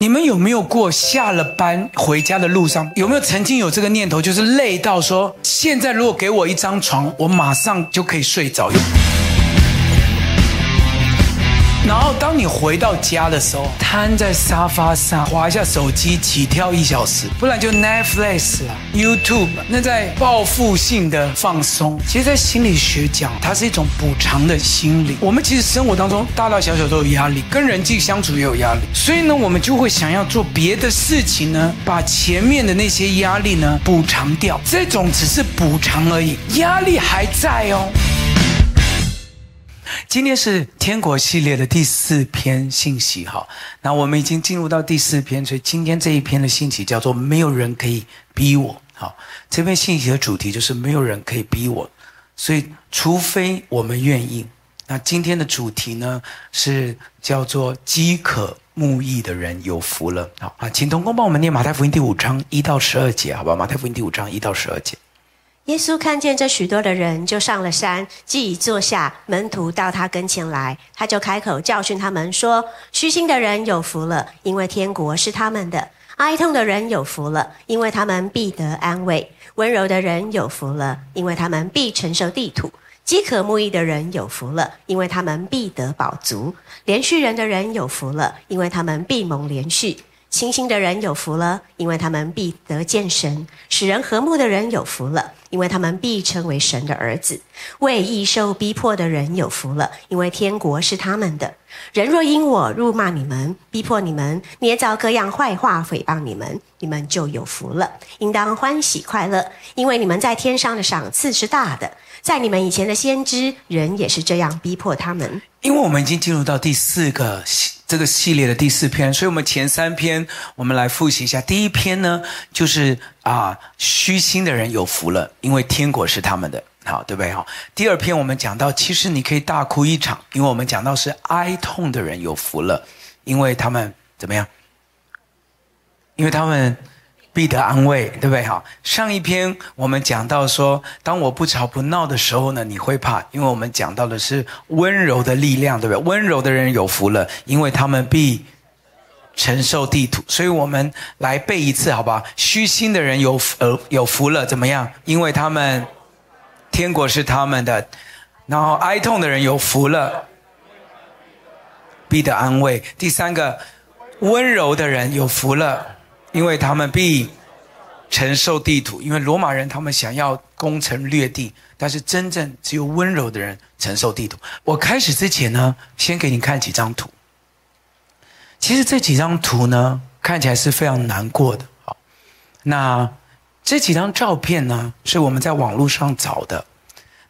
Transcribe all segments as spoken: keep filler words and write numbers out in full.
你们有没有过下了班回家的路上，有没有曾经有这个念头，就是累到说，现在如果给我一张床，我马上就可以睡着。然后当你回到家的时候，瘫在沙发上滑一下手机，起跳一小时，不然就 Netflix 啦、YouTube， 那在报复性的放松。其实在心理学讲，它是一种补偿的心理。我们其实生活当中大大小小都有压力，跟人际相处也有压力，所以呢我们就会想要做别的事情呢，把前面的那些压力呢补偿掉。这种只是补偿而已，压力还在哦。今天是天国系列的第四篇信息，好，那我们已经进入到第四篇，所以今天这一篇的信息叫做没有人可以逼我。好，这篇信息的主题就是没有人可以逼我，所以除非我们愿意。那今天的主题呢是叫做饥渴慕义的人有福了。好啊，请同工帮我们念马太福音第五章一到十二节，好吧？马太福音第五章一到十二节。耶稣看见这许多的人，就上了山，既已坐下，门徒到他跟前来，他就开口教训他们说：虚心的人有福了，因为天国是他们的；哀痛的人有福了，因为他们必得安慰；温柔的人有福了，因为他们必承受地土；饥渴慕义的人有福了，因为他们必得饱足；连续人的人有福了，因为他们必蒙连续；清心的人有福了，因为他们必得见神；使人和睦的人有福了，因为他们必称为神的儿子；为义受逼迫的人有福了，因为天国是他们的；人若因我辱骂你们、逼迫你们、捏造各样坏话诽谤你们，你们就有福了，应当欢喜快乐，因为你们在天上的赏赐是大的。在你们以前的先知，人也是这样逼迫他们。因为我们已经进入到第四个这个系列的第四篇，所以我们前三篇我们来复习一下。第一篇呢就是啊，虚心的人有福了，因为天国是他们的，好，对不对？好，第二篇我们讲到，其实你可以大哭一场，因为我们讲到是哀痛的人有福了，因为他们怎么样？因为他们必得安慰，对不对？好，上一篇我们讲到说，当我不吵不闹的时候呢，你会怕，因为我们讲到的是温柔的力量，对不对？温柔的人有福了，因为他们必承受地土。所以我们来背一次，好吧？虚心的人有呃有福了，怎么样？因为他们天国是他们的。然后哀痛的人有福了，必得安慰。第三个，温柔的人有福了，因为他们必承受地土。因为罗马人他们想要攻城略地，但是真正只有温柔的人承受地土。我开始之前呢，先给你看几张图。其实这几张图呢，看起来是非常难过的。好，那这几张照片呢，是我们在网络上找的。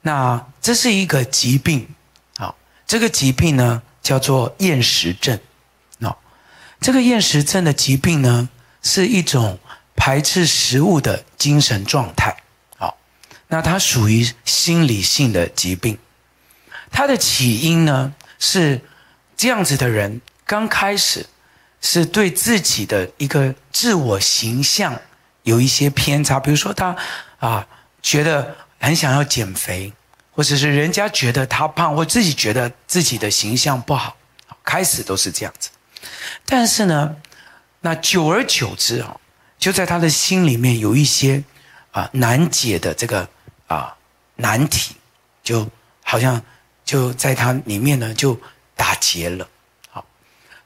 那这是一个疾病，好，这个疾病呢叫做厌食症。哦，这个厌食症的疾病呢，是一种排斥食物的精神状态。好，那它属于心理性的疾病。它的起因呢，是这样子的人刚开始是对自己的一个自我形象有一些偏差，比如说他啊觉得很想要减肥，或者是人家觉得他胖，或自己觉得自己的形象不好，开始都是这样子。但是呢，那久而久之啊，就在他的心里面有一些啊难解的这个啊难题，就好像就在他里面呢就打结了。好，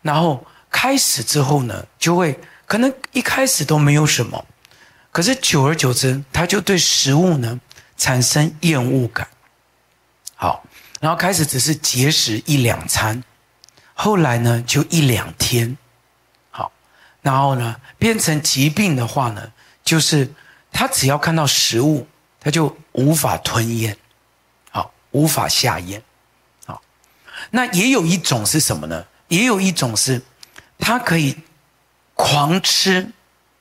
然后开始之后呢，就会可能一开始都没有什么，可是久而久之，他就对食物呢产生厌恶感。好，然后开始只是节食一两餐，后来呢就一两天。然后呢，变成疾病的话呢，就是他只要看到食物，他就无法吞咽，好，无法下咽，好。那也有一种是什么呢？也有一种是，他可以狂吃，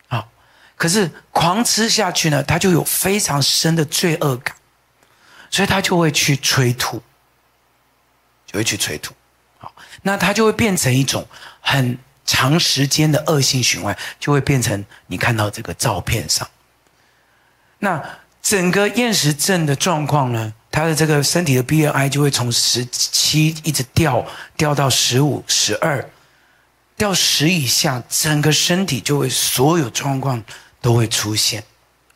好，可是狂吃下去呢，他就有非常深的罪恶感，所以他就会去催吐，就会去催吐，好，那他就会变成一种很长时间的恶性循环，就会变成你看到这个照片上。那整个厌食症的状况呢，他的这个身体的 B N I 就会从十七一直掉掉到十五 十二，掉十以下，整个身体就会所有状况都会出现，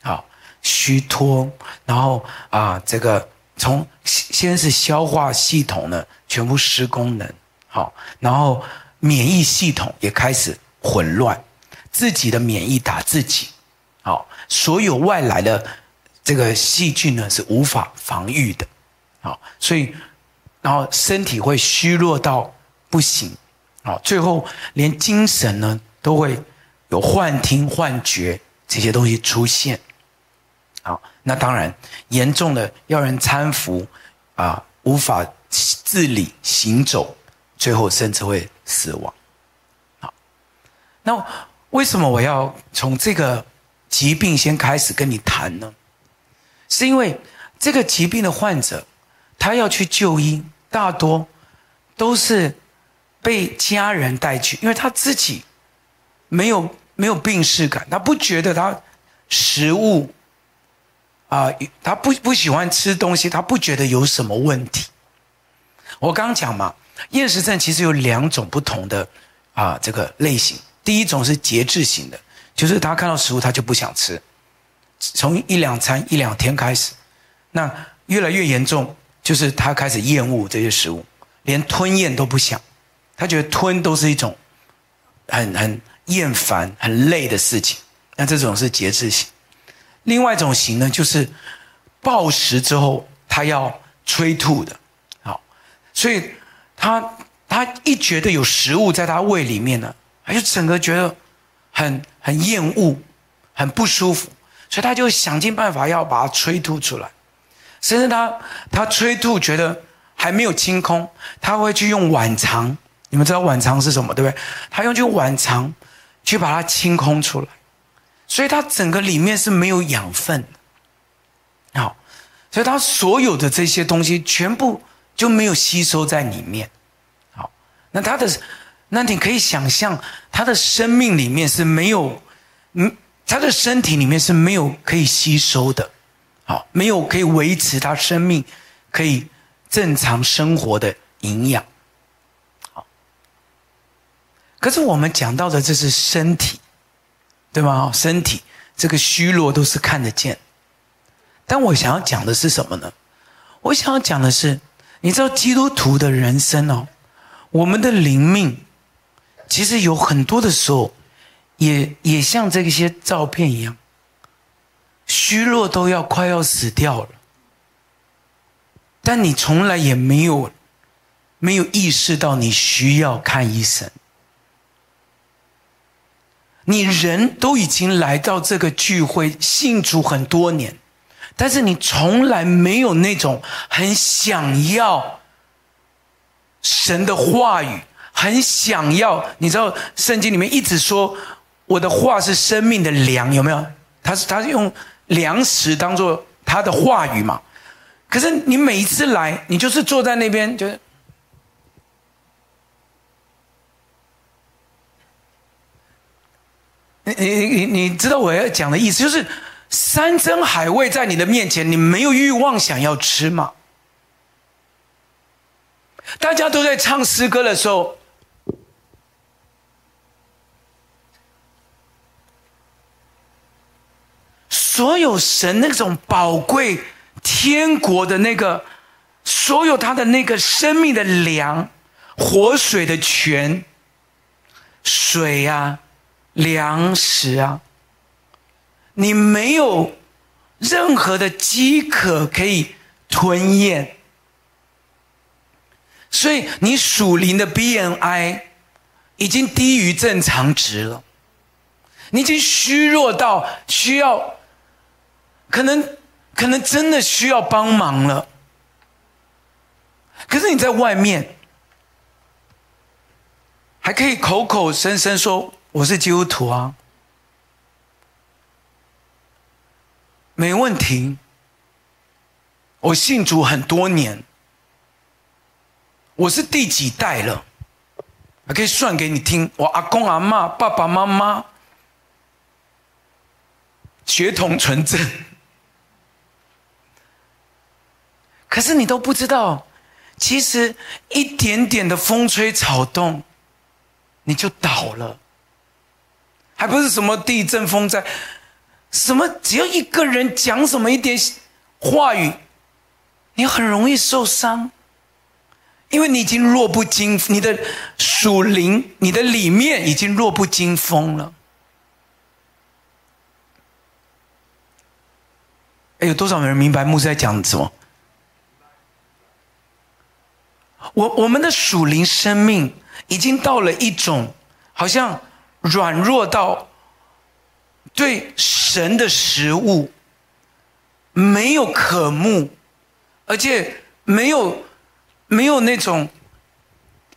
好，虚脱，然后啊，这个从先是消化系统呢全部失功能，好，然后免疫系统也开始混乱，自己的免疫打自己，好，所有外来的这个细菌呢是无法防御的，好，所以然后身体会虚弱到不行，好，最后连精神呢都会有幻听、幻觉这些东西出现，好，那当然严重的要人搀扶啊，无法自理行走，最后甚至会死亡。好，那为什么我要从这个疾病先开始跟你谈呢？是因为这个疾病的患者，他要去就医，大多都是被家人带去，因为他自己没有没有病识感，他不觉得他食物啊、呃，他不不喜欢吃东西，他不觉得有什么问题。我刚讲嘛，厌食症其实有两种不同的啊、呃、这个类型，第一种是节制型的，就是他看到食物他就不想吃，从一两餐一两天开始，那越来越严重，就是他开始厌恶这些食物，连吞咽都不想，他觉得吞都是一种很很厌烦、很累的事情。那这种是节制型。另外一种型呢，就是暴食之后他要催吐的，好，所以他他一觉得有食物在他胃里面呢，他就整个觉得很很厌恶、很不舒服，所以他就想尽办法要把它催吐出来，甚至他他催吐觉得还没有清空，他会去用碗肠，你们知道碗肠是什么对不对？他用去碗肠去把它清空出来，所以他整个里面是没有养分的，好，所以他所有的这些东西全部就没有吸收在里面，好，那他的那你可以想象他的生命里面是没有嗯。他的身体里面是没有可以吸收的，好，没有可以维持他生命可以正常生活的营养，好。可是我们讲到的这是身体，对吗？身体这个虚弱都是看得见，但我想要讲的是什么呢？我想要讲的是，你知道基督徒的人生哦，我们的灵命其实有很多的时候也也像这些照片一样，虚弱都要快要死掉了，但你从来也没有没有意识到你需要看医生。你人都已经来到这个聚会信主很多年，但是你从来没有那种很想要神的话语，很想要，你知道圣经里面一直说我的话是生命的粮，有没有？他是他用粮食当作他的话语嘛。可是你每一次来，你就是坐在那边，就是你你你你知道我要讲的意思，就是山珍海味在你的面前，你没有欲望想要吃嘛。大家都在唱诗歌的时候，所有神那种宝贵天国的那个，所有他的那个生命的粮、活水的泉、水啊、粮食啊，你没有任何的饥渴可以吞咽，所以你属灵的 B N I 已经低于正常值了，你已经虚弱到需要可能可能真的需要帮忙了。可是你在外面还可以口口声声说我是基督徒啊，没问题，我信主很多年，我是第几代了，还可以算给你听，我阿公阿嬷、爸爸妈妈血统纯正。可是你都不知道，其实一点点的风吹草动，你就倒了。还不是什么地震风灾，什么只要一个人讲什么一点话语，你很容易受伤，因为你已经弱不禁，你的属灵，你的里面已经弱不禁风了。有多少人明白牧师在讲什么？我我们的属灵生命已经到了一种好像软弱到对神的食物没有渴慕，而且没有没有那种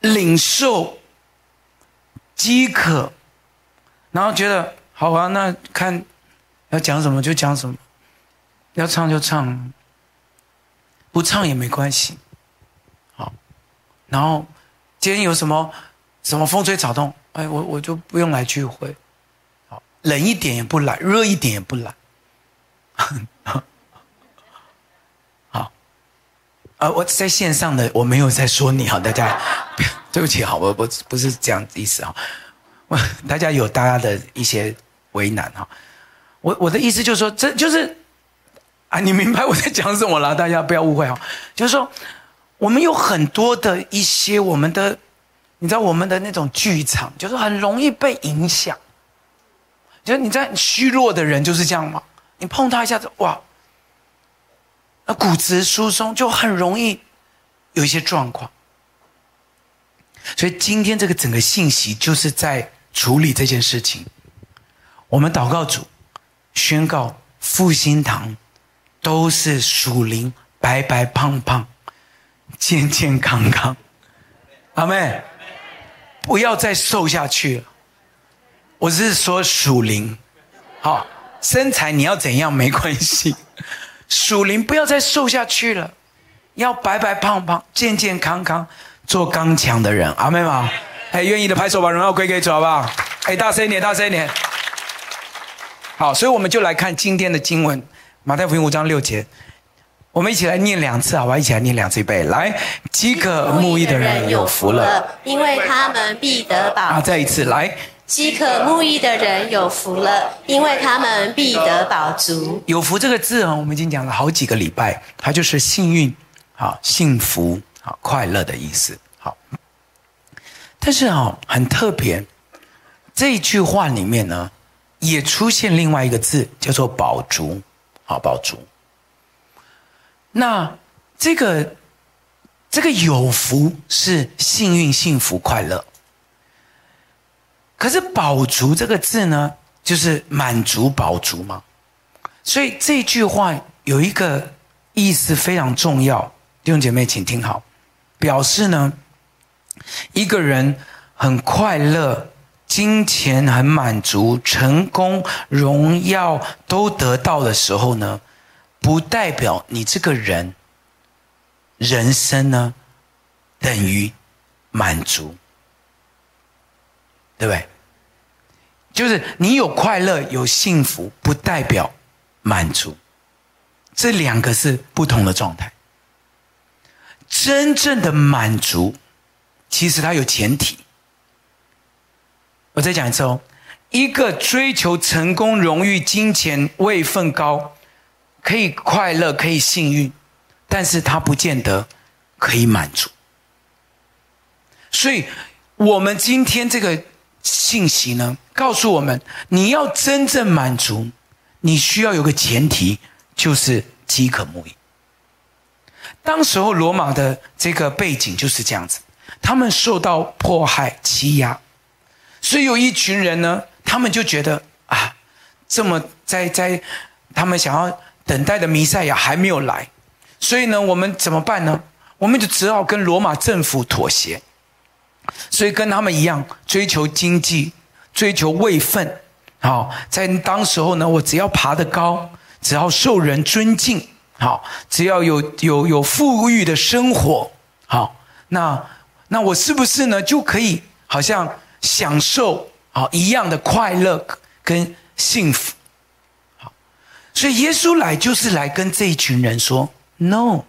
领受饥渴，然后觉得好啊，那看要讲什么就讲什么，要唱就唱，不唱也没关系。好，然后今天有什么什么风吹草动，哎，我我就不用来聚会。好，冷一点也不来，热一点也不来。好，啊，我在线上的我没有在说你啊，大家对不起，好，我不不是这样的意思啊，大家有大家的一些为难啊。我我的意思就是说，这就是。啊，你明白我在讲什么了？大家不要误会啊！就是说，我们有很多的一些我们的，你知道我们的那种剧场，就是很容易被影响。就是你在虚弱的人就是这样嘛，你碰他一下子，哇，那骨质疏松就很容易有一些状况。所以今天这个整个信息就是在处理这件事情。我们祷告组宣告复兴堂。都是属灵，白白胖胖，健健康康，阿们，不要再瘦下去了。我是说属灵，好，身材你要怎样没关系，属灵不要再瘦下去了，要白白胖胖，健健康康，做刚强的人，阿们嘛，哎，愿意的拍手把荣耀归给主，好不好？哎，大声一点，大声一点。好，所以我们就来看今天的经文。马太福音五章六节，我们一起来念两次，好吧？一起来念两次，预备，来，饥渴慕义的人有福了，因为他们必得饱。啊，再一次，来，饥渴慕义的人有福了，因为他们必得饱足。有福这个字啊，我们已经讲了好几个礼拜，它就是幸运、好幸福、好快乐的意思。好，但是啊，很特别，这一句话里面呢，也出现另外一个字，叫做饱足。好，饱足。那这个这个有福是幸运、幸福、快乐。可是饱足这个字呢，就是满足、饱足嘛。所以这句话有一个意思非常重要，弟兄姐妹请听好，表示呢，一个人很快乐。金钱很满足，成功、荣耀都得到的时候呢，不代表你这个人人生呢等于满足，对不对？就是你有快乐有幸福，不代表满足，这两个是不同的状态。真正的满足，其实它有前提。我再讲一次哦，一个追求成功、荣誉、金钱、位分高，可以快乐，可以幸运，但是他不见得可以满足。所以，我们今天这个信息呢，告诉我们，你要真正满足，你需要有个前提，就是饥渴慕义。当时候罗马的这个背景就是这样子，他们受到迫害、欺压。所以有一群人呢，他们就觉得啊，这么在在他们想要等待的弥赛亚还没有来，所以呢，我们怎么办呢？我们就只好跟罗马政府妥协，所以跟他们一样追求经济，追求位分。好，在当时候呢，我只要爬得高，只要受人尊敬，好，只要有有有富裕的生活，好，那那我是不是呢就可以好像？享受啊一样的快乐跟幸福，好，所以耶稣来就是来跟这一群人说 ：“No，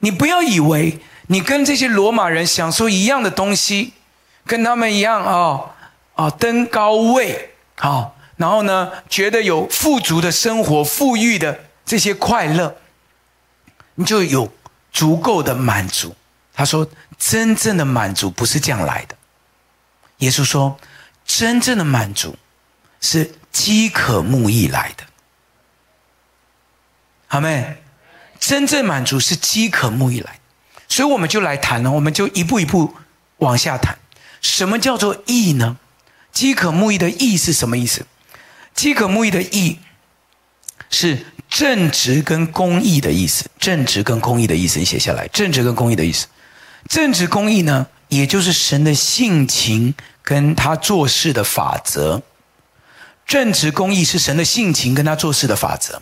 你不要以为你跟这些罗马人享受一样的东西，跟他们一样啊啊、哦，登高位啊、哦，然后呢，觉得有富足的生活、富裕的这些快乐，你就有足够的满足。他说，真正的满足不是这样来的。耶稣说，真正的满足是饥渴慕义来的。阿们，真正满足是饥渴慕义来的。所以我们就来谈了，我们就一步一步往下谈。什么叫做义呢？饥渴慕义的义是什么意思？饥渴慕义的义是正直跟公义的意思。正直跟公义的意思，你写下来。正直跟公义的意思，正直公义呢，也就是神的性情跟他做事的法则。正直公义是神的性情跟他做事的法则，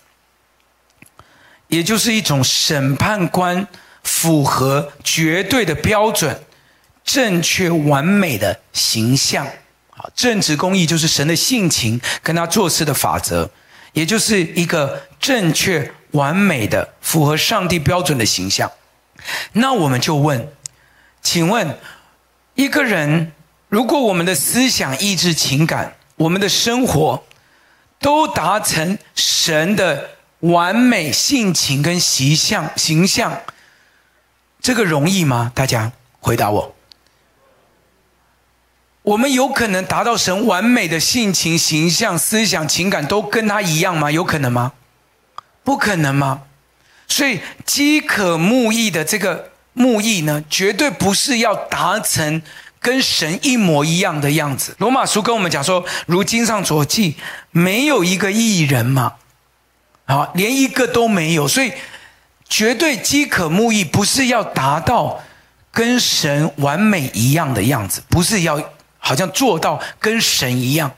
也就是一种审判官符合绝对的标准、正确完美的形象。正直公义就是神的性情跟他做事的法则，也就是一个正确完美的符合上帝标准的形象。那我们就问，请问一个人，如果我们的思想、意志、情感，我们的生活都达成神的完美性情跟形象形象，这个容易吗？大家回答我，我们有可能达到神完美的性情、形象、思想、情感都跟他一样吗？有可能吗？不可能吗？所以饥渴慕义的这个慕义呢，绝对不是要达成跟神一模一样的样子。罗马书跟我们讲说，如经上所记，没有一个义人嘛，好，连一个都没有。所以绝对饥渴慕义不是要达到跟神完美一样的样子，不是要好像做到跟神一样，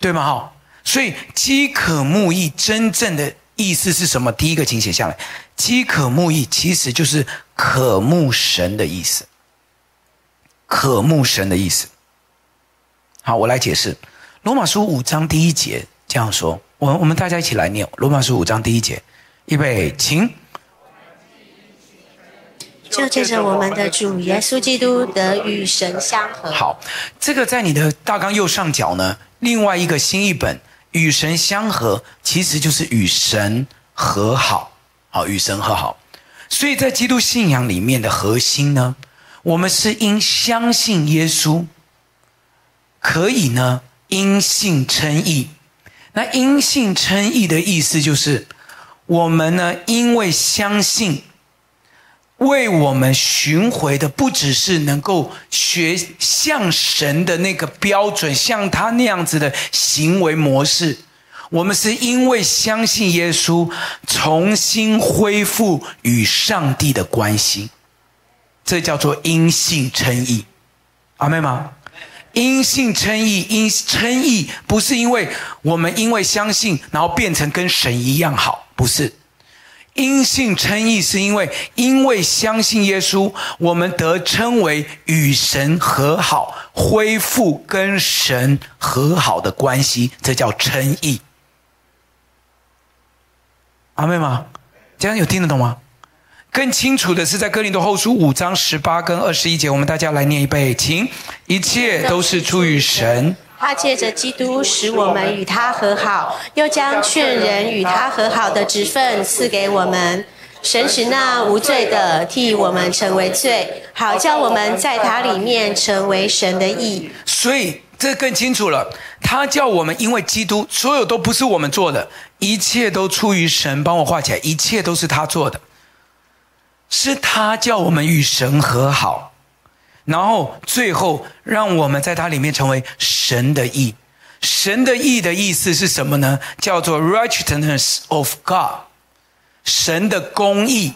对吗？所以饥渴慕义真正的意思是什么？第一个请写下来，饥渴慕义其实就是渴慕神的意思。渴慕神的意思，好，我来解释。罗马书五章第一节这样说，我们我们大家一起来念罗马书五章第一节，预备，请。就借着我们的主耶稣基督得与神相合。好，这个在你的大纲右上角呢，另外一个新译本，与神相合，其实就是与神和好。好，与神和好。所以在基督信仰里面的核心呢，我们是因相信耶稣，可以呢因信称义。那因信称义的意思就是，我们呢因为相信，为我们寻回的不只是能够学像神的那个标准，像他那样子的行为模式，我们是因为相信耶稣，重新恢复与上帝的关系，这叫做因信称义。阿们吗？因信称义，因称义不是因为我们因为相信然后变成跟神一样好，不是。因信称义是因为因为相信耶稣，我们得称为与神和好，恢复跟神和好的关系，这叫称义。阿们吗？这样有听得懂吗？更清楚的是在哥林多后书五章十八跟二十一节，我们大家来念一遍，请。一切都是出于神，他借着基督使我们与他和好，又将劝人与他和好的职分赐给我们。神使那无罪的替我们成为罪，好叫我们在他里面成为神的义。所以这更清楚了，他叫我们因为基督，所有都不是我们做的，一切都出于神。帮我画起来，一切都是他做的，是他叫我们与神和好，然后最后让我们在他里面成为神的义。神的义的意思是什么呢？叫做 righteousness of God， 神的公义。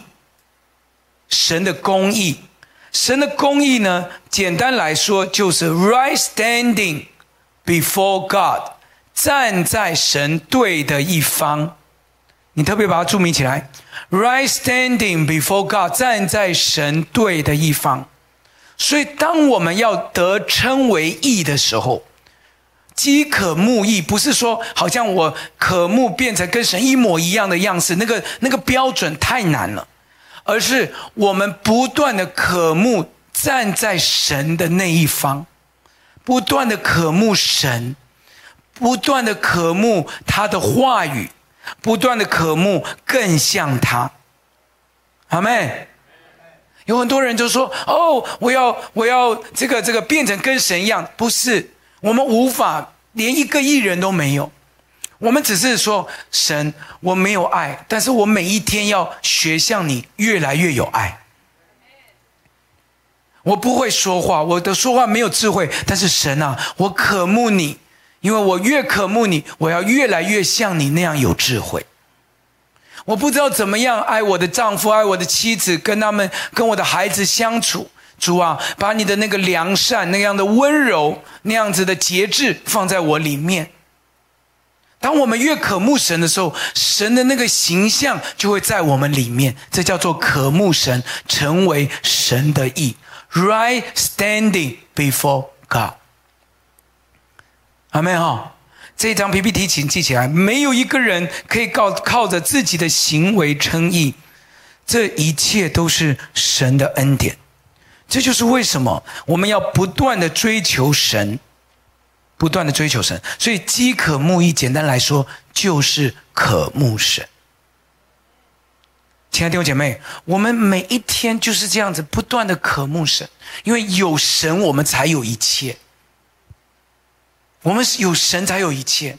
神的公义，神的公义呢，简单来说就是 right standing before God， 站在神对的一方。你特别把它注明起来， right standing before God， 站在神对的一方。所以当我们要得称为义的时候，饥渴慕义不是说好像我渴慕变成跟神一模一样的样式，那个那个标准太难了，而是我们不断的渴慕站在神的那一方，不断的渴慕神，不断的渴慕他的话语，不断的渴慕更像他。阿们。有很多人就说，哦，我要我要这个这个变成跟神一样。不是，我们无法，连一个艺人都没有。我们只是说，神，我没有爱，但是我每一天要学像你，越来越有爱。我不会说话，我的说话没有智慧，但是神啊，我渴慕你，因为我越渴慕你，我要越来越像你那样有智慧。我不知道怎么样爱我的丈夫，爱我的妻子，跟他们，跟我的孩子相处。主啊，把你的那个良善，那样的温柔，那样子的节制放在我里面。当我们越渴慕神的时候，神的那个形象就会在我们里面，这叫做渴慕神，成为神的义。Right standing before God。 阿们哈，这一张 P P T 请记起来，没有一个人可以靠靠着自己的行为称义，这一切都是神的恩典。这就是为什么我们要不断的追求神，不断的追求神。所以饥渴慕义，简单来说就是渴慕神。亲爱的弟兄姐妹，我们每一天就是这样子不断的渴慕神，因为有神我们才有一切，我们有神才有一切。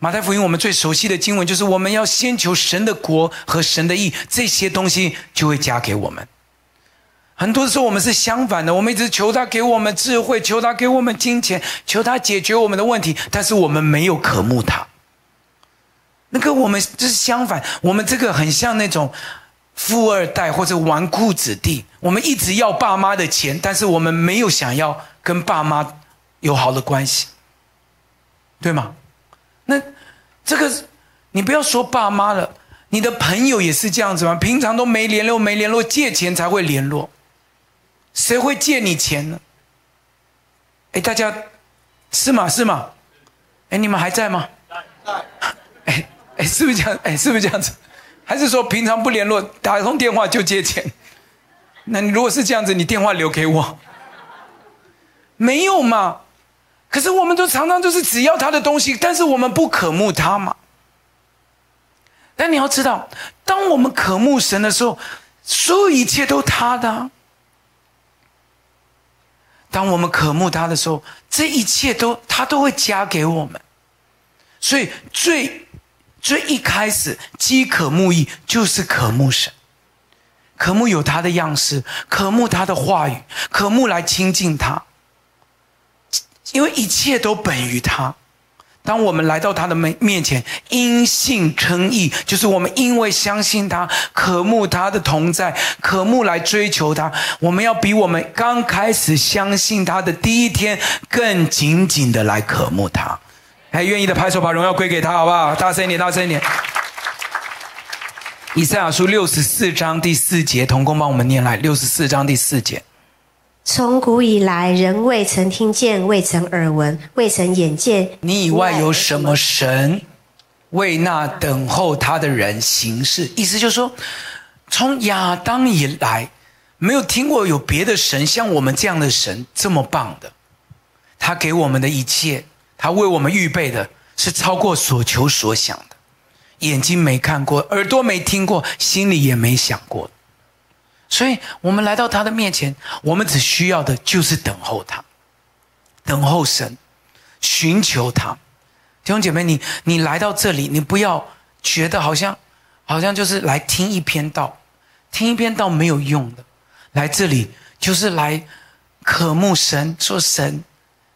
马太福音我们最熟悉的经文就是我们要先求神的国和神的义，这些东西就会加给我们。很多时候我们是相反的，我们一直求他给我们智慧，求他给我们金钱，求他解决我们的问题，但是我们没有渴慕他。那个我们就是相反，我们这个很像那种富二代或者纨绔子弟，我们一直要爸妈的钱，但是我们没有想要跟爸妈有好的关系，对吗？那这个你不要说爸妈了，你的朋友也是这样子吗？平常都没联络，没联络，借钱才会联络，谁会借你钱呢？哎，大家是吗？是吗？哎，你们还在吗？在。哎哎，是不是这样？哎，是不是这样子？还是说平常不联络，打通电话就借钱？那你如果是这样子，你电话留给我。没有嘛？可是我们都常常就是只要他的东西，但是我们不渴慕他嘛。但你要知道，当我们渴慕神的时候，所有一切都他的啊。当我们渴慕他的时候，这一切都他都会加给我们。所以最最一开始饥渴慕义就是渴慕神，渴慕有他的样式，渴慕他的话语，渴慕来亲近他，因为一切都本于他。当我们来到他的面前，因信称义，就是我们因为相信他，渴慕他的同在，渴慕来追求他。我们要比我们刚开始相信他的第一天更紧紧的来渴慕他。还愿意的拍手，把荣耀归给他，好不好？大声一点，大声一点。以赛亚书六十四章第四节，同工帮我们念来。六十四章第四节，从古以来，人未曾听见，未曾耳闻，未曾眼见，你以外有什么神为那等候他的人行事？意思就是说，从亚当以来，没有听过有别的神像我们这样的神这么棒的。他给我们的一切，他为我们预备的是超过所求所想的，眼睛没看过，耳朵没听过，心里也没想过。所以我们来到他的面前，我们只需要的就是等候他，等候神，寻求他。弟兄姐妹，你你来到这里，你不要觉得好像好像就是来听一篇道，听一篇道没有用的。来这里就是来渴慕神，说神，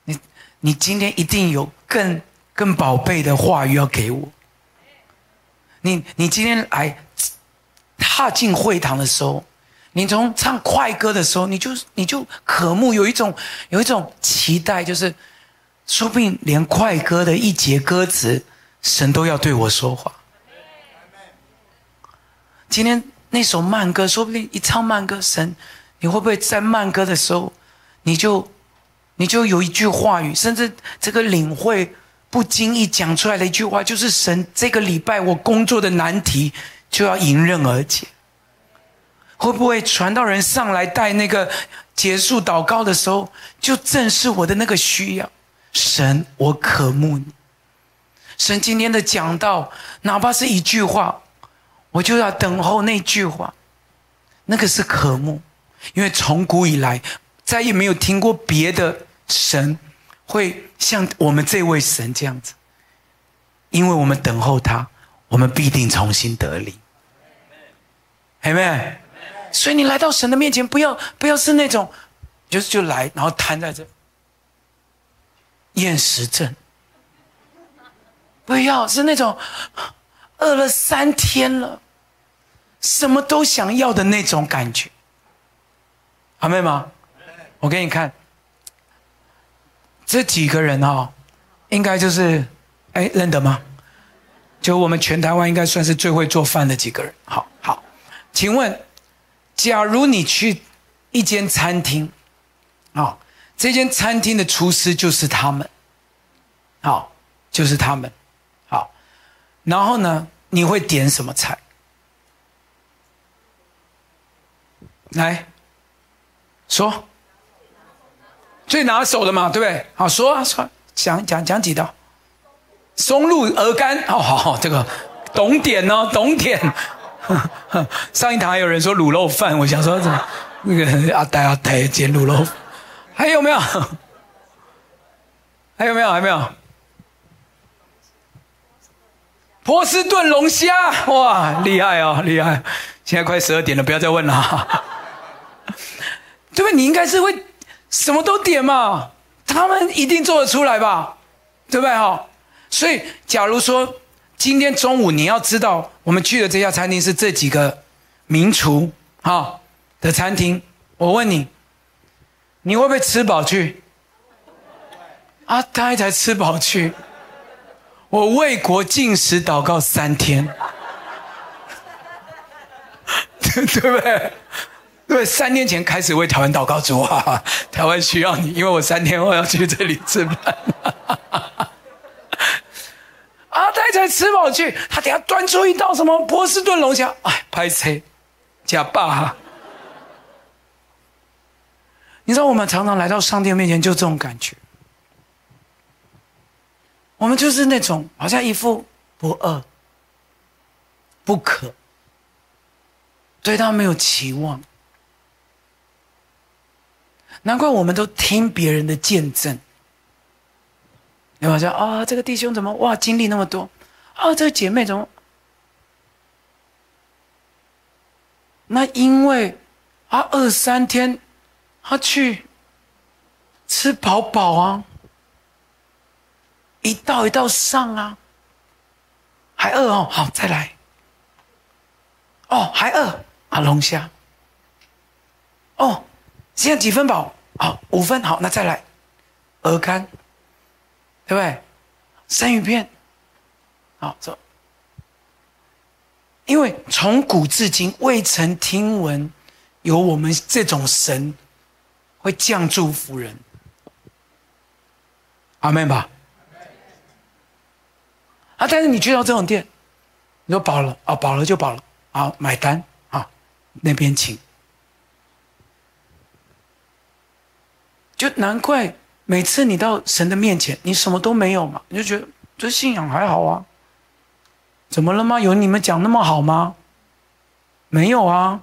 你你今天一定有更更宝贝的话语要给我。你你今天来踏进会堂的时候，你从唱快歌的时候，你就你就渴慕，有一种有一种期待，就是说不定连快歌的一节歌词，神都要对我说话。今天那首慢歌，说不定一唱慢歌，神，你会不会在慢歌的时候，你就你就有一句话语，甚至这个领会不经意讲出来的一句话，就是神这个礼拜我工作的难题就要迎刃而解。会不会传道人上来带那个结束祷告的时候，就正是我的那个需要。神，我渴慕你。神今天的讲道，哪怕是一句话，我就要等候那句话。那个是渴慕，因为从古以来，再也没有听过别的神会像我们这位神这样子。因为我们等候他，我们必定重新得力。Amen。所以你来到神的面前，不要不要是那种，就是就来，然后瘫在这，厌食症。不要是那种饿了三天了，什么都想要的那种感觉。阿们吗？我给你看，这几个人哦，应该就是，哎，认得吗？就我们全台湾应该算是最会做饭的几个人。好好，请问。假如你去一间餐厅，哦，这间餐厅的厨师就是他们，好、哦，就是他们，好、哦，然后呢，你会点什么菜？来说最拿手的嘛，对不对？好，说啊说，讲讲讲几道，松露鹅肝，哦，好好，这个懂点哦，懂点。上一堂还有人说卤肉饭，我想说怎么那个阿呆阿呆煎卤肉，还有没有？还有没有？还有没有？波士顿龙虾，哇，厉害哦，厉害！现在快十二点了，不要再问了。对不对？你应该是会什么都点嘛，他们一定做得出来吧？对不对？哈，所以假如说。今天中午你要知道，我们去的这家餐厅是这几个名厨啊的餐厅。我问你，你会不会吃饱去？阿呆才吃饱去。我为国禁食祷告三天，对不对？对，三天前开始为台湾祷告主啊，台湾需要你，因为我三天后要去这里吃饭。阿呆才吃饱去，他等下端出一道什么波士顿龙虾，哎，拍谁？假爸。你知道我们常常来到上帝面前，就这种感觉，我们就是那种好像一副不饿、不渴，对他没有期望。难怪我们都听别人的见证。你好像啊，这个弟兄怎么哇经历那么多，啊，这个姐妹怎么？那因为他二三天，他去吃饱饱啊，一道一道上啊，还饿哦，好再来，哦还饿啊龙虾，哦现在几分饱？好五分好，那再来鹅肝。对不对？生鱼片，好走。因为从古至今未曾听闻有我们这种神会降祝福人，阿们吧。啊，但是你去到这种店，你说饱了啊、哦，饱了就饱了，好买单啊，那边请。就难怪。每次你到神的面前，你什么都没有嘛，你就觉得这信仰还好啊，怎么了吗？有你们讲那么好吗？没有啊，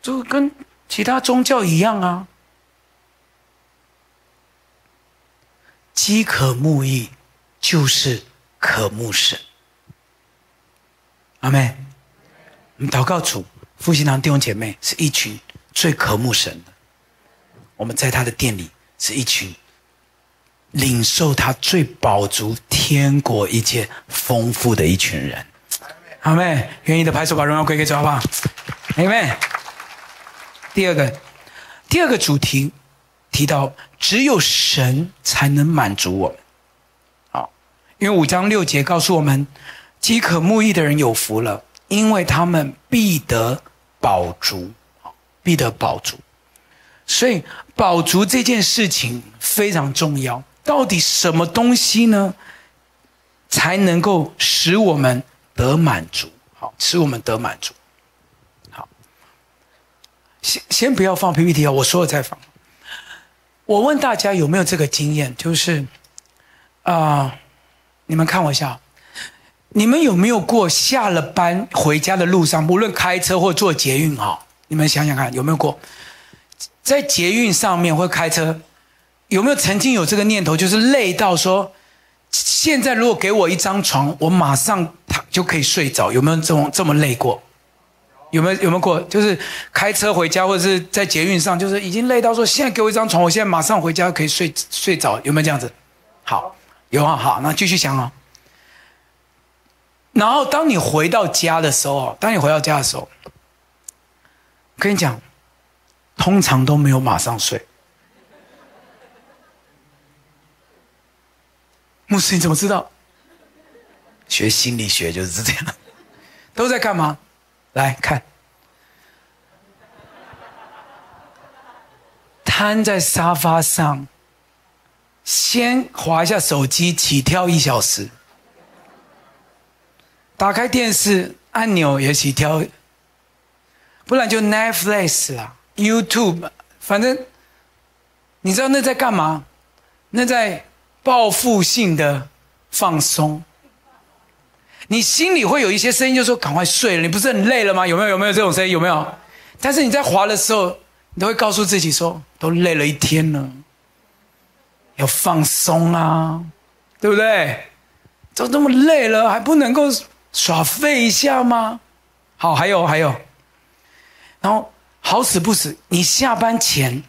就跟其他宗教一样啊。饥渴慕义就是渴慕神。阿们，我们祷告主，复兴堂弟兄姐妹是一群最渴慕神的，我们在他的殿里。是一群领受他最饱足天国一切丰富的一群人。阿们，愿意的拍手把荣耀归给主，好不好？阿们。第二个，第二个主题提到只有神才能满足我们。好，因为五章六节告诉我们，饥渴慕义的人有福了，因为他们必得饱足，必得饱足。所以饱足这件事情非常重要，到底什么东西呢才能够使我们得满足？好，使我们得满足。好，先先不要放 P P T 啊，我说了再放。我问大家有没有这个经验，就是，啊、呃，你们看我一下，你们有没有过下了班回家的路上，无论开车或坐捷运啊，你们想想看有没有过，在捷运上面或开车，有没有曾经有这个念头，就是累到说，现在如果给我一张床，我马上躺就可以睡着，有没有这种这么累过？有没有有没有过？就是开车回家或者是在捷运上，就是已经累到说，现在给我一张床，我现在马上回家可以睡睡着，有没有这样子？好，有啊，好，那继续想啊。然后当你回到家的时候，当你回到家的时候，我跟你讲，通常都没有马上睡。牧师，你怎么知道？学心理学就是这样，都在干嘛？来看，瘫在沙发上，先滑一下手机，起跳一小时；打开电视按钮也起跳，不然就 Netflix 啦、YouTube， 反正你知道那在干嘛？那在报复性的放松。你心里会有一些声音，就说赶快睡了，你不是很累了吗？有没有有没有这种声音？有没有？但是你在滑的时候，你都会告诉自己说，都累了一天了，要放松啊，对不对？都这么累了，还不能够耍废一下吗？好，还有还有，然后好死不死，你下班前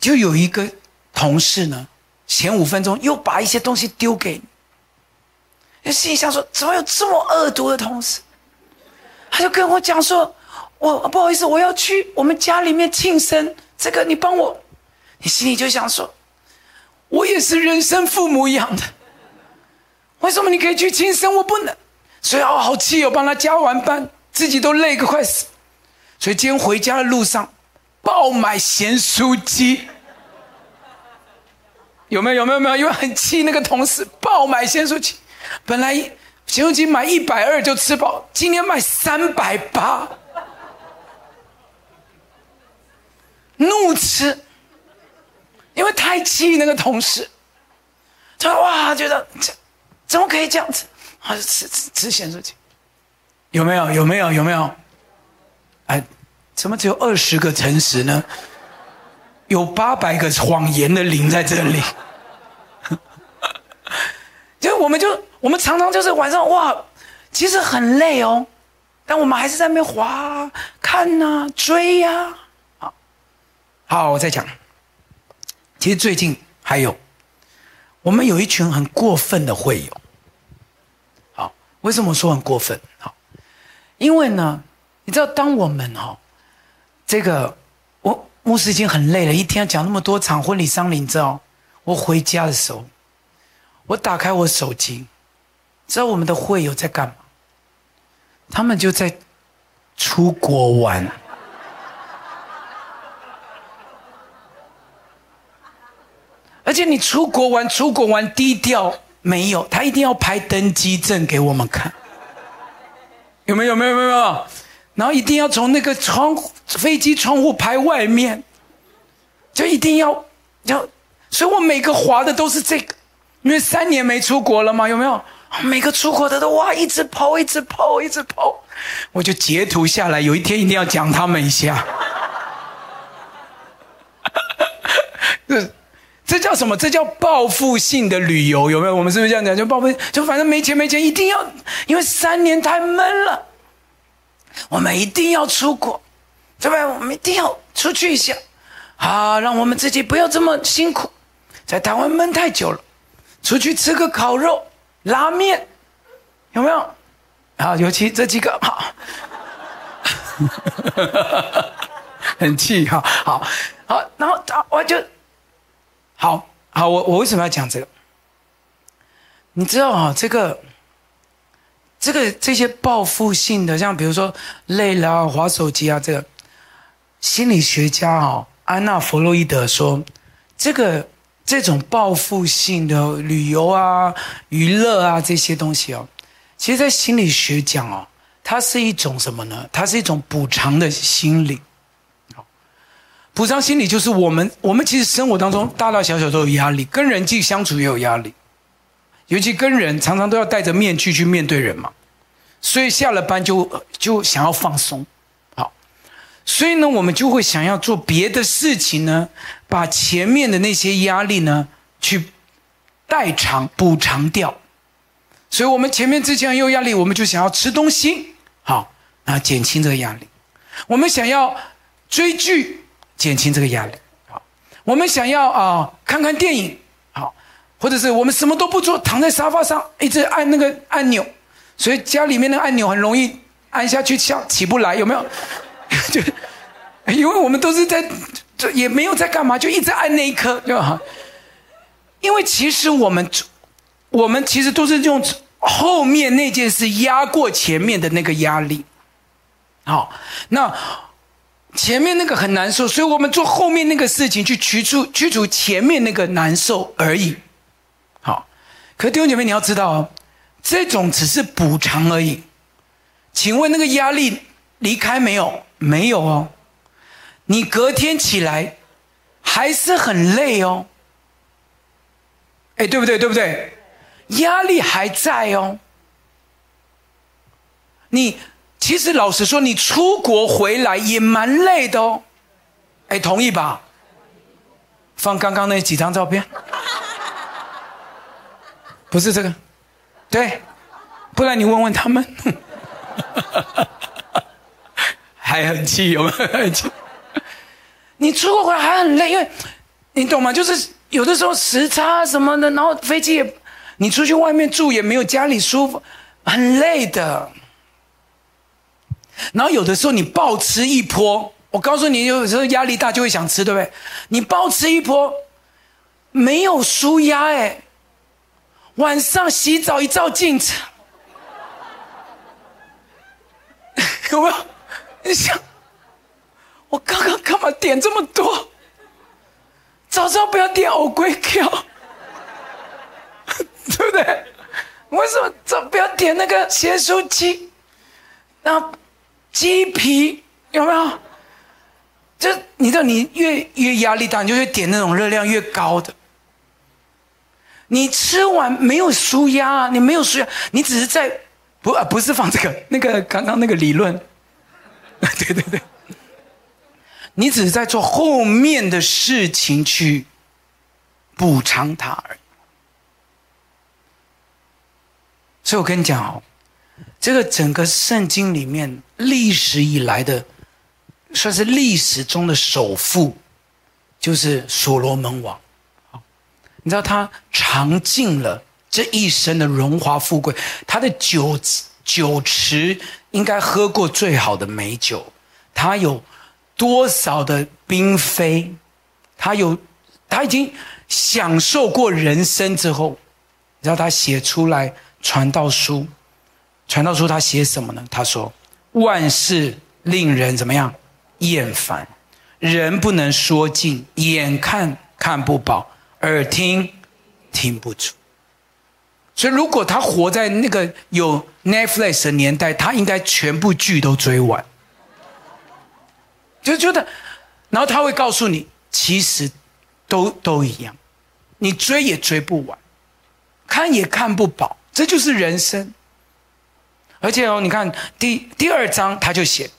就有一个同事呢，前五分钟又把一些东西丢给你。就心里想说，怎么有这么恶毒的同事？他就跟我讲说，我不好意思，我要去我们家里面庆生，这个你帮我。你心里就想说，我也是人生父母养的，为什么你可以去庆生，我不能？所以哦，好气哦，帮他加完班，自己都累个快死。所以今天回家的路上，爆买咸酥鸡。有没有？有没有？没有，因为很气那个同事，爆买咸酥鸡。本来咸酥鸡买一百二就吃饱，今天买三百八，怒吃，因为太气那个同事，他哇觉得这怎么可以这样子，他就吃吃吃咸酥鸡，有没有？有没有？有没有？哎，怎么只有二十个诚实呢？有八百个谎言的灵在这里，就我们就。我们常常就是晚上哇，其实很累哦，但我们还是在那边滑啊、看啊、追啊。好，好，我再讲。其实最近还有，我们有一群很过分的会友。好，为什么说很过分？好，因为呢，你知道，当我们哈、哦，这个我牧师已经很累了，一天要讲那么多场婚礼丧礼，你知道，我回家的时候，我打开我手机。知道我们的会友在干嘛？他们就在出国玩。而且你出国玩，出国玩低调没有，他一定要拍登机证给我们看。有没有？有没有？有没有？然后一定要从那个窗飞机窗户拍外面，就一定要要。所以我每个滑的都是这个，因为三年没出国了嘛，有没有？每个出国的都哇，一直抛，一直抛，一直抛，我就截图下来，有一天一定要讲他们一下。这这叫什么？这叫报复性的旅游，有没有？我们是不是这样讲？就报复，就反正没钱没钱，一定要，因为三年太闷了，我们一定要出国，对不对？我们一定要出去一下，啊，让我们自己不要这么辛苦，在台湾闷太久了，出去吃个烤肉。拉面有没有？好，尤其这几个好，很气哈。好，好，然后我就，好好，我我为什么要讲这个？你知道啊、哦，这个，这个这些报复性的，像比如说累了啊、滑手机啊，这个心理学家啊、哦，安娜·弗洛伊德说，这个。这种报复性的旅游啊、娱乐啊这些东西哦，其实在心理学讲哦，它是一种什么呢？它是一种补偿的心理。补偿心理就是我们我们其实生活当中大大小小都有压力，跟人际相处也有压力，尤其跟人常常都要戴着面具去面对人嘛，所以下了班就就想要放松。好，所以呢我们就会想要做别的事情呢，把前面的那些压力呢去代偿补偿掉。所以我们前面之前有压力，我们就想要吃东西，好，那减轻这个压力。我们想要追剧，减轻这个压力。好，我们想要啊、呃、看看电影，好，或者是我们什么都不做，躺在沙发上一直按那个按钮，所以家里面的按钮很容易按下去下起不来，有没有？就因为我们都是在也没有在干嘛，就一直按那一颗，对吧？因为其实我们。我们其实都是用后面那件事压过前面的那个压力。好，那前面那个很难受，所以我们做后面那个事情去驱除驱除前面那个难受而已。好，可是弟兄姐妹你要知道哦，这种只是补偿而已。请问那个压力离开没有？没有哦。你隔天起来还是很累哦。哎，对不对？对不对？压力还在哦。你其实老实说，你出国回来也蛮累的哦。哎，同意吧？放刚刚那几张照片，不是这个，对，不然你问问他们，还很气，有没有很气？你出国回来还很累，因为你懂吗？就是有的时候时差什么的，然后飞机也。你出去外面住也没有家里舒服，很累的。然后有的时候你暴吃一波，我告诉你，有时候压力大就会想吃，对不对？你暴吃一波，没有舒压哎。晚上洗澡一照镜子，有没有？你想，我刚刚干嘛点这么多？早知道不要点藕龟壳。对不对？为什么这不要点那个咸酥鸡？然后鸡皮有没有？就你知道，你越越压力大，你就会点那种热量越高的。你吃完没有舒压啊？你没有舒压，你只是在不啊不是放这个那个刚刚那个理论，对对对，你只是在做后面的事情去补偿它而已。所以我跟你讲哦，这个整个圣经里面历史以来的，算是历史中的首富，就是所罗门王。你知道他尝尽了这一生的荣华富贵，他的酒酒池应该喝过最好的美酒，他有多少的嫔妃，他有他已经享受过人生之后，你知道他写出来。传道书，传道书他写什么呢？他说：“万事令人怎么样厌烦，人不能说尽，眼看看不饱，耳听听不足。”所以，如果他活在那个有 Netflix 的年代，他应该全部剧都追完，就觉得，然后他会告诉你，其实都都一样，你追也追不完，看也看不饱。这就是人生。而且哦，你看第第二章他就写，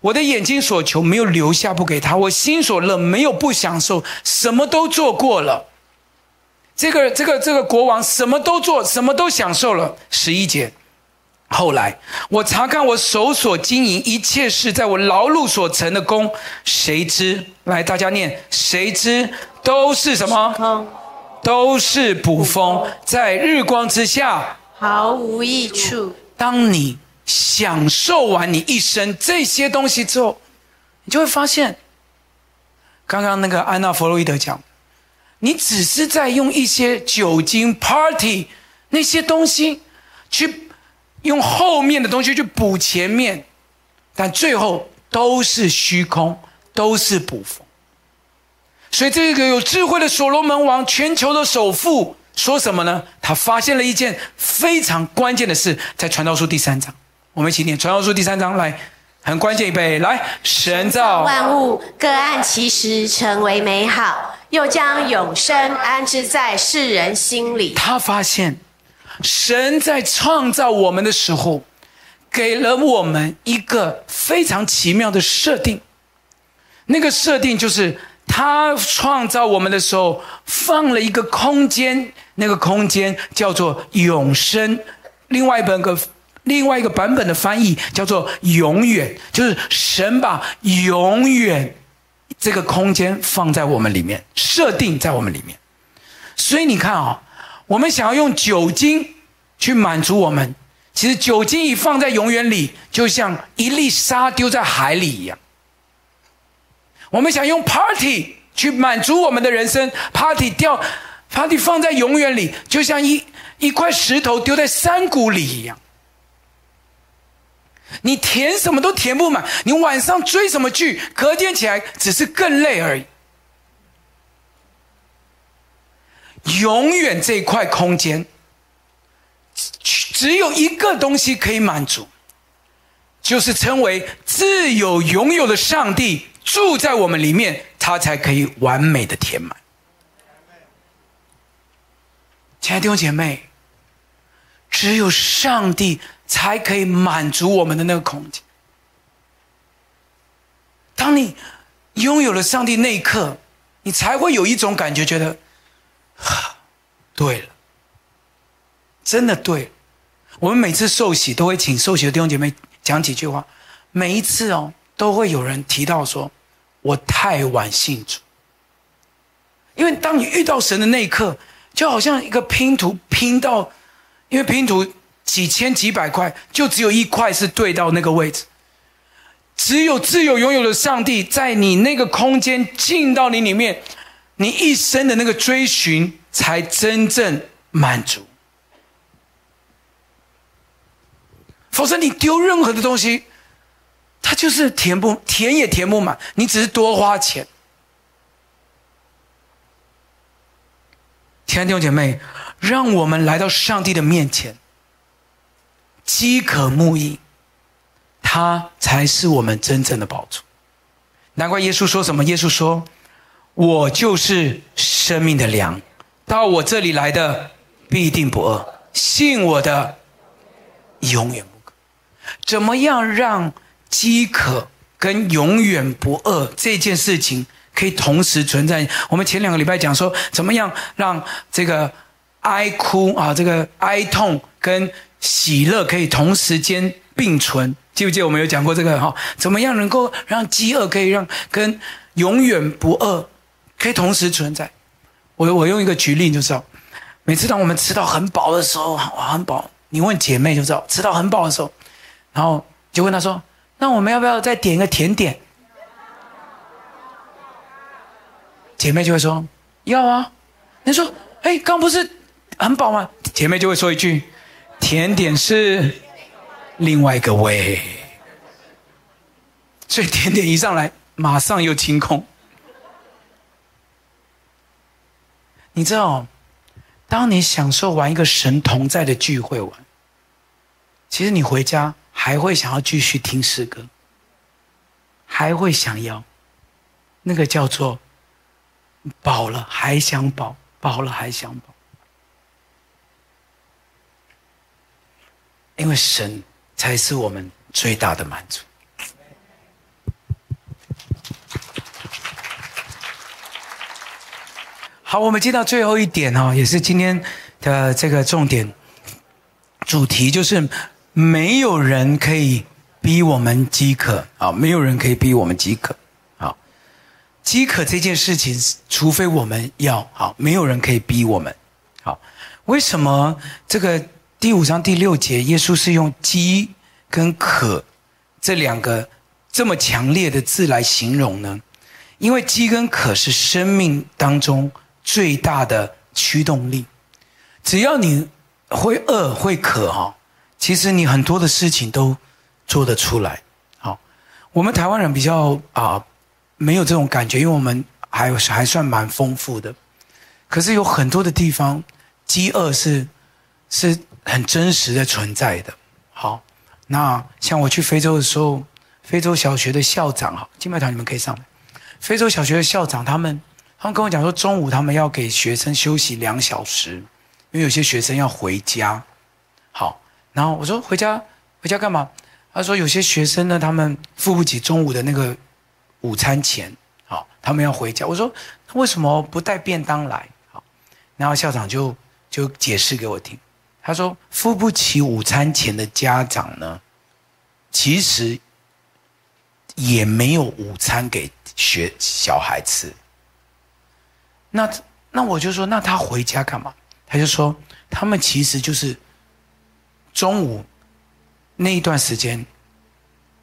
我的眼睛所求没有留下不给他，我心所乐没有不享受，什么都做过了。这个这个这个国王什么都做，什么都享受了。十一节，后来我查看我手所经营一切事，在我劳碌所成的功，谁知，来大家念，谁知都是什么？都是捕风，在日光之下毫无益处。当你享受完你一生这些东西之后，你就会发现，刚刚那个安娜弗洛伊德讲，你只是在用一些酒精 party 那些东西去用后面的东西去补前面，但最后都是虚空，都是捕风。所以这个有智慧的所罗门王，全球的首富，说什么呢？他发现了一件非常关键的事，在传道书第三章。我们一起念传道书第三章，来，很关键一杯，来，神造万物，各按其时成为美好，又将永生安置在世人心里。他发现神在创造我们的时候给了我们一个非常奇妙的设定，那个设定就是他创造我们的时候放了一个空间，那个空间叫做永生，另外一本个另外一个版本的翻译叫做永远，就是神把永远这个空间放在我们里面，设定在我们里面。所以你看啊、哦，我们想要用酒精去满足我们，其实酒精一放在永远里，就像一粒沙丢在海里一样。我们想用 party 去满足我们的人生， party 掉 party 放在永远里，就像一一块石头丢在山谷里一样。你填什么都填不满，你晚上追什么剧，隔天起来只是更累而已。永远这块空间只有一个东西可以满足，就是称为自有永有的上帝住在我们里面，他才可以完美的填满。亲爱的弟兄姐妹，只有上帝才可以满足我们的那个空间。当你拥有了上帝那一刻，你才会有一种感觉，觉得对了，真的对了。我们每次受洗都会请受洗的弟兄姐妹讲几句话，每一次哦都会有人提到说我太晚信主。因为当你遇到神的那一刻，就好像一个拼图拼到，因为拼图几千几百块，就只有一块是对到那个位置。只有自有永有的上帝在你那个空间进到你里面，你一生的那个追寻才真正满足。否则你丢任何的东西，它就是填不填也填不满，你只是多花钱。亲爱的弟兄姐妹，让我们来到上帝的面前，饥渴慕义，他才是我们真正的宝座。难怪耶稣说什么？耶稣说：“我就是生命的粮，到我这里来的必定不饿，信我的永远不渴。”怎么样让饥渴跟永远不饿这件事情可以同时存在？我们前两个礼拜讲说，怎么样让这个哀哭啊，这个哀痛跟喜乐可以同时间并存，记不记得我们有讲过这个哈？怎么样能够让饥饿可以让跟永远不饿可以同时存在？我我用一个举例就知道，每次当我们吃到很饱的时候，很饱，你问姐妹就知道，吃到很饱的时候，然后就问她说：“那我们要不要再点一个甜点？”姐妹就会说：“要啊。”你说：“哎，刚不是很饱吗？”姐妹就会说一句。甜点是另外一个味，所以甜点一上来马上又清空。你知道，当你享受完一个神同在的聚会完，其实你回家还会想要继续听诗歌，还会想要那个叫做饱了还想饱，饱了还想饱。因为神才是我们最大的满足。好，我们进到最后一点哦，也是今天的这个重点主题，就是没有人可以逼我们饥渴啊，没有人可以逼我们饥渴啊。饥渴这件事情，除非我们要啊，没有人可以逼我们。好，为什么这个？第五章第六节，耶稣是用饥跟渴这两个这么强烈的字来形容呢？因为饥跟渴是生命当中最大的驱动力。只要你会饿会渴哈，其实你很多的事情都做得出来。好，我们台湾人比较啊没有这种感觉，因为我们还还算蛮丰富的。可是有很多的地方，饥饿是是。很真实的存在的。好，那像我去非洲的时候，非洲小学的校长哈，金麦团你们可以上来。非洲小学的校长他们，他们跟我讲说，中午他们要给学生休息两小时，因为有些学生要回家。好，然后我说回家回家干嘛？他说有些学生呢，他们付不起中午的那个午餐钱，好，他们要回家。我说那为什么不带便当来？好，然后校长就就解释给我听。他说付不起午餐钱的家长呢，其实也没有午餐给学小孩吃。那那我就说那他回家干嘛？他就说他们其实就是中午那一段时间，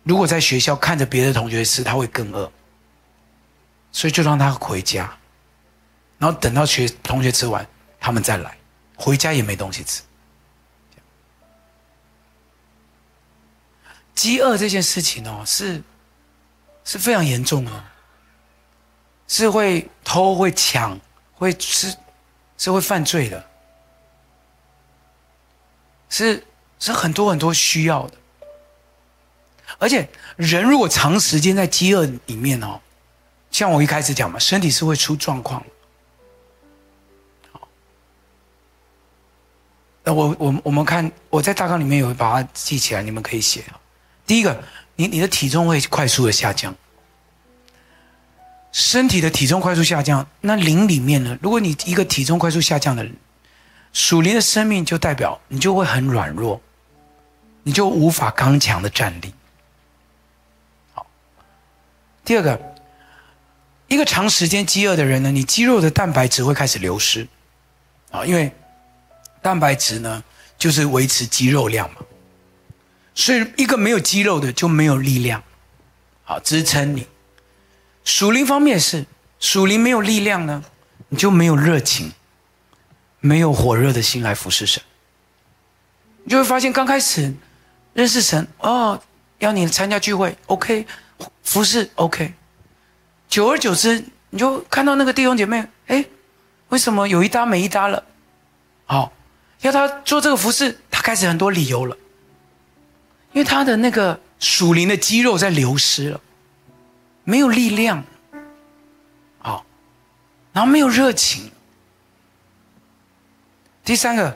如果在学校看着别的同学吃，他会更饿，所以就让他回家，然后等到学同学吃完他们再来，回家也没东西吃。饥饿这件事情哦，是是非常严重的，是会偷、会抢、会吃，是会犯罪的，是是很多很多需要的。而且人如果长时间在饥饿里面哦，像我一开始讲嘛，身体是会出状况。那我我我们看，我在大纲里面有把它记起来，你们可以写。第一个，你你的体重会快速的下降，身体的体重快速下降，那灵里面呢？如果你一个体重快速下降的人，属灵的生命就代表你就会很软弱，你就无法刚强的站立。好，第二个，一个长时间饥饿的人呢，你肌肉的蛋白质会开始流失，啊，因为蛋白质呢就是维持肌肉量嘛。所以一个没有肌肉的就没有力量，好支撑你。属灵方面是，属灵没有力量呢，你就没有热情，没有火热的心来服侍神。你就会发现刚开始认识神，哦，要你参加聚会 ，OK， 服侍 OK。久而久之，你就看到那个弟兄姐妹，哎，为什么有一搭没一搭了？好，要他做这个服侍，他开始很多理由了。因为他的那个属灵的肌肉在流失了，没有力量，好，然后没有热情。第三个，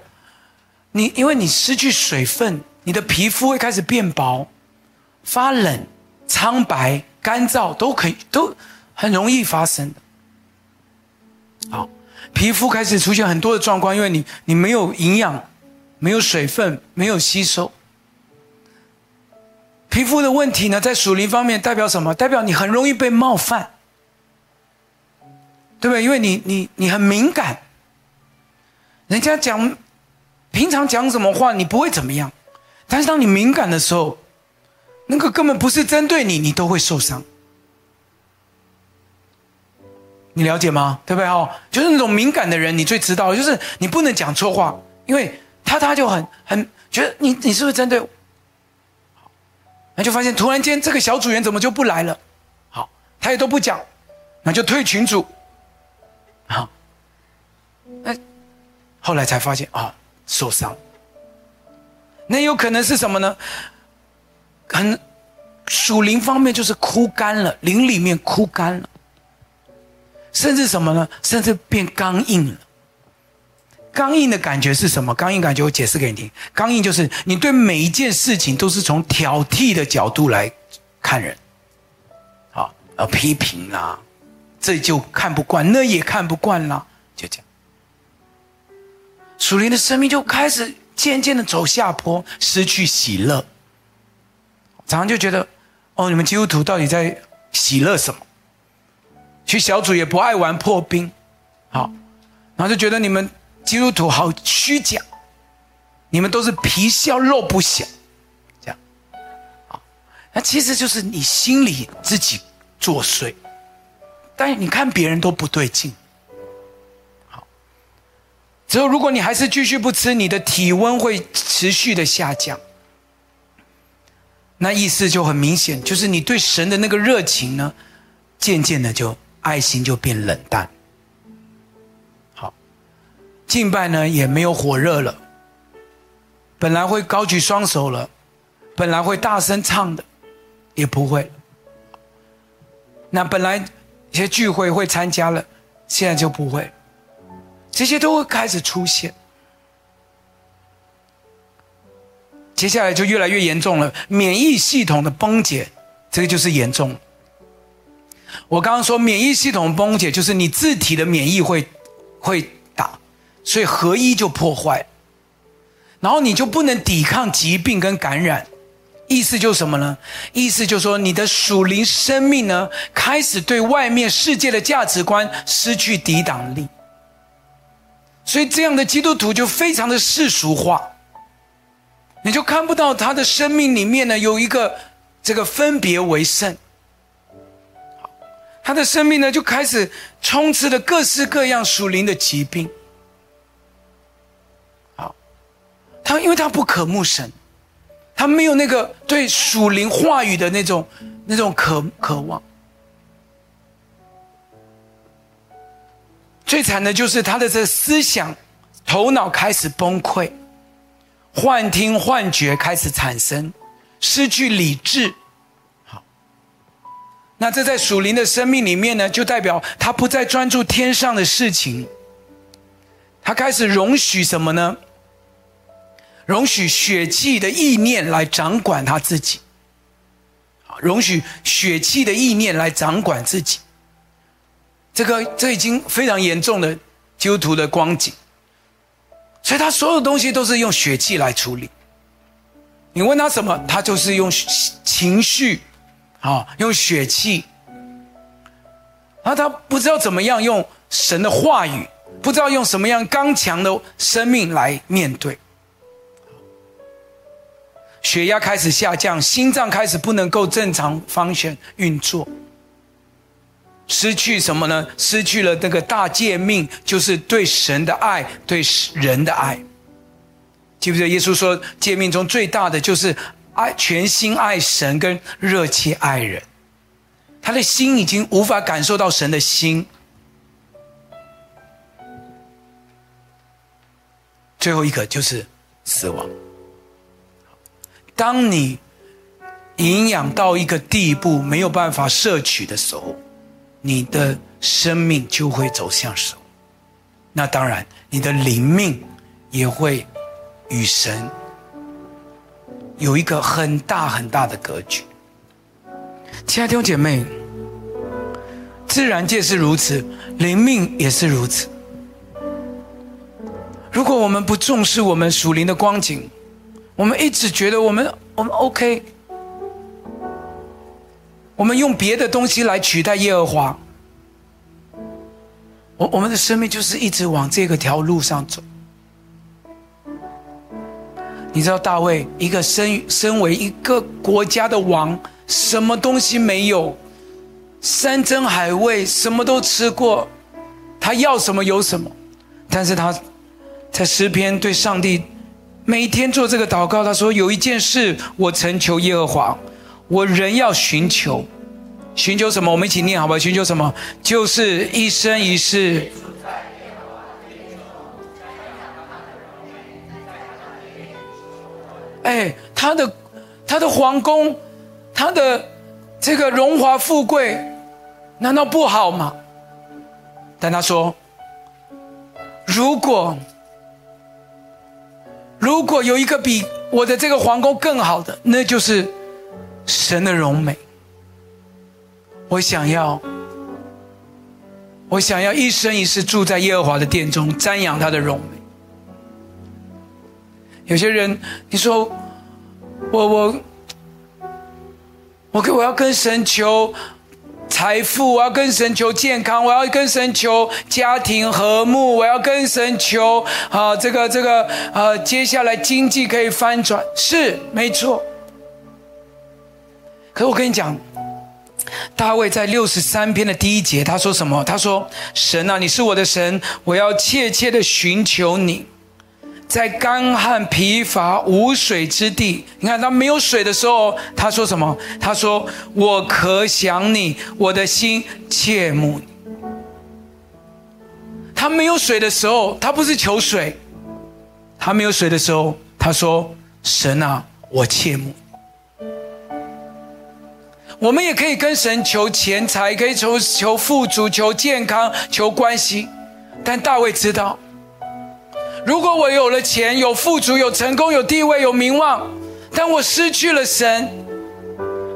你因为你失去水分，你的皮肤会开始变薄、发冷、苍白、干燥，都可以，都很容易发生的。好，皮肤开始出现很多的状况，因为你你没有营养、没有水分、没有吸收。皮肤的问题呢，在属灵方面代表什么？代表你很容易被冒犯，对不对？因为你你你很敏感，人家讲平常讲什么话你不会怎么样，但是当你敏感的时候，那个根本不是针对你，你都会受伤。你了解吗？对不对？哦，就是那种敏感的人，你最知道，就是你不能讲错话，因为他他就很很觉得你你是不是针对我？那就发现突然间这个小组员怎么就不来了，好，他也都不讲，那就退群组，好，那后来才发现啊受伤。那有可能是什么呢？很属灵方面就是枯干了，灵里面枯干了，甚至什么呢？甚至变刚硬了。刚硬的感觉是什么？刚硬感觉我解释给你听。刚硬就是你对每一件事情都是从挑剔的角度来看人，好，呃，批评啦、啊，这就看不惯，那也看不惯啦、啊，就这样。属灵的生命就开始渐渐的走下坡，失去喜乐。常常就觉得，哦，你们基督徒到底在喜乐什么？去小组也不爱玩破冰，好，然后就觉得你们基督徒好虚假，你们都是皮笑肉不笑，这样，好，那其实就是你心里自己作祟，但你看别人都不对劲。好，之后如果你还是继续不吃，你的体温会持续的下降，那意思就很明显，就是你对神的那个热情呢，渐渐的就爱心就变冷淡。敬拜呢也没有火热了，本来会高举双手了，本来会大声唱的，也不会。那本来一些聚会会参加了，现在就不会，这些都会开始出现。接下来就越来越严重了，免疫系统的崩解，这个就是严重。我刚刚说免疫系统崩解就是你自体的免疫会会打，所以合一就破坏，然后你就不能抵抗疾病跟感染。意思就是什么呢？意思就是说你的属灵生命呢，开始对外面世界的价值观失去抵挡力，所以这样的基督徒就非常的世俗化，你就看不到他的生命里面呢有一个这个分别为圣，他的生命呢就开始充斥了各式各样属灵的疾病。好，他因为他不渴慕神，他没有那个对属灵话语的那种那种渴渴望。最惨的就是他的这思想头脑开始崩溃。幻听幻觉开始产生，失去理智。好，那这在属灵的生命里面呢，就代表他不再专注天上的事情，他开始容许什么呢？容许血气的意念来掌管他自己，容许血气的意念来掌管自己。这个这已经非常严重的基督徒的光景。所以他所有东西都是用血气来处理，你问他什么，他就是用情绪、哦、用血气，然后他不知道怎么样用神的话语，不知道用什么样刚强的生命来面对。血压开始下降，心脏开始不能够正常 function 运作，失去什么呢？失去了那个大诫命，就是对神的爱，对人的爱。记不记得耶稣说，诫命中最大的就是爱，全心爱神跟热切爱人。他的心已经无法感受到神的心。最后一个就是死亡。当你营养到一个地步没有办法摄取的时候，你的生命就会走向神，那当然你的灵命也会与神有一个很大很大的格局。亲爱的弟兄姐妹，自然界是如此，灵命也是如此。如果我们不重视我们属灵的光景，我们一直觉得我们我们 OK，我们用别的东西来取代耶和华，我我们的生命就是一直往这个条路上走。你知道大卫一个身身为一个国家的王，什么东西没有，山珍海味什么都吃过，他要什么有什么，但是他在诗篇对上帝每天做这个祷告，他说，有一件事我曾求耶和华，我人要寻求，寻求什么？我们一起念好不好？寻求什么？就是一生一世。哎，他的他的皇宫，他的这个荣华富贵，难道不好吗？但他说，如果如果有一个比我的这个皇宫更好的，那就是神的荣美，我想要，我想要一生一世住在耶和华的殿中，瞻仰他的荣美。有些人，你说我我我我要跟神求财富，我要跟神求健康，我要跟神求家庭和睦，我要跟神求啊，这个这个呃、啊，接下来经济可以翻转，是没错。可我跟你讲，大卫在六十三篇的第一节他说什么？他说，神啊，你是我的神，我要切切的寻求你，在干旱疲乏无水之地。你看他没有水的时候他说什么？他说，我可想你，我的心切慕你。他没有水的时候他不是求水，他没有水的时候他说，神啊，我切慕。我们也可以跟神求钱财，可以求求富足，求健康，求关系。但大卫知道，如果我有了钱，有富足，有成功，有地位，有名望，但我失去了神，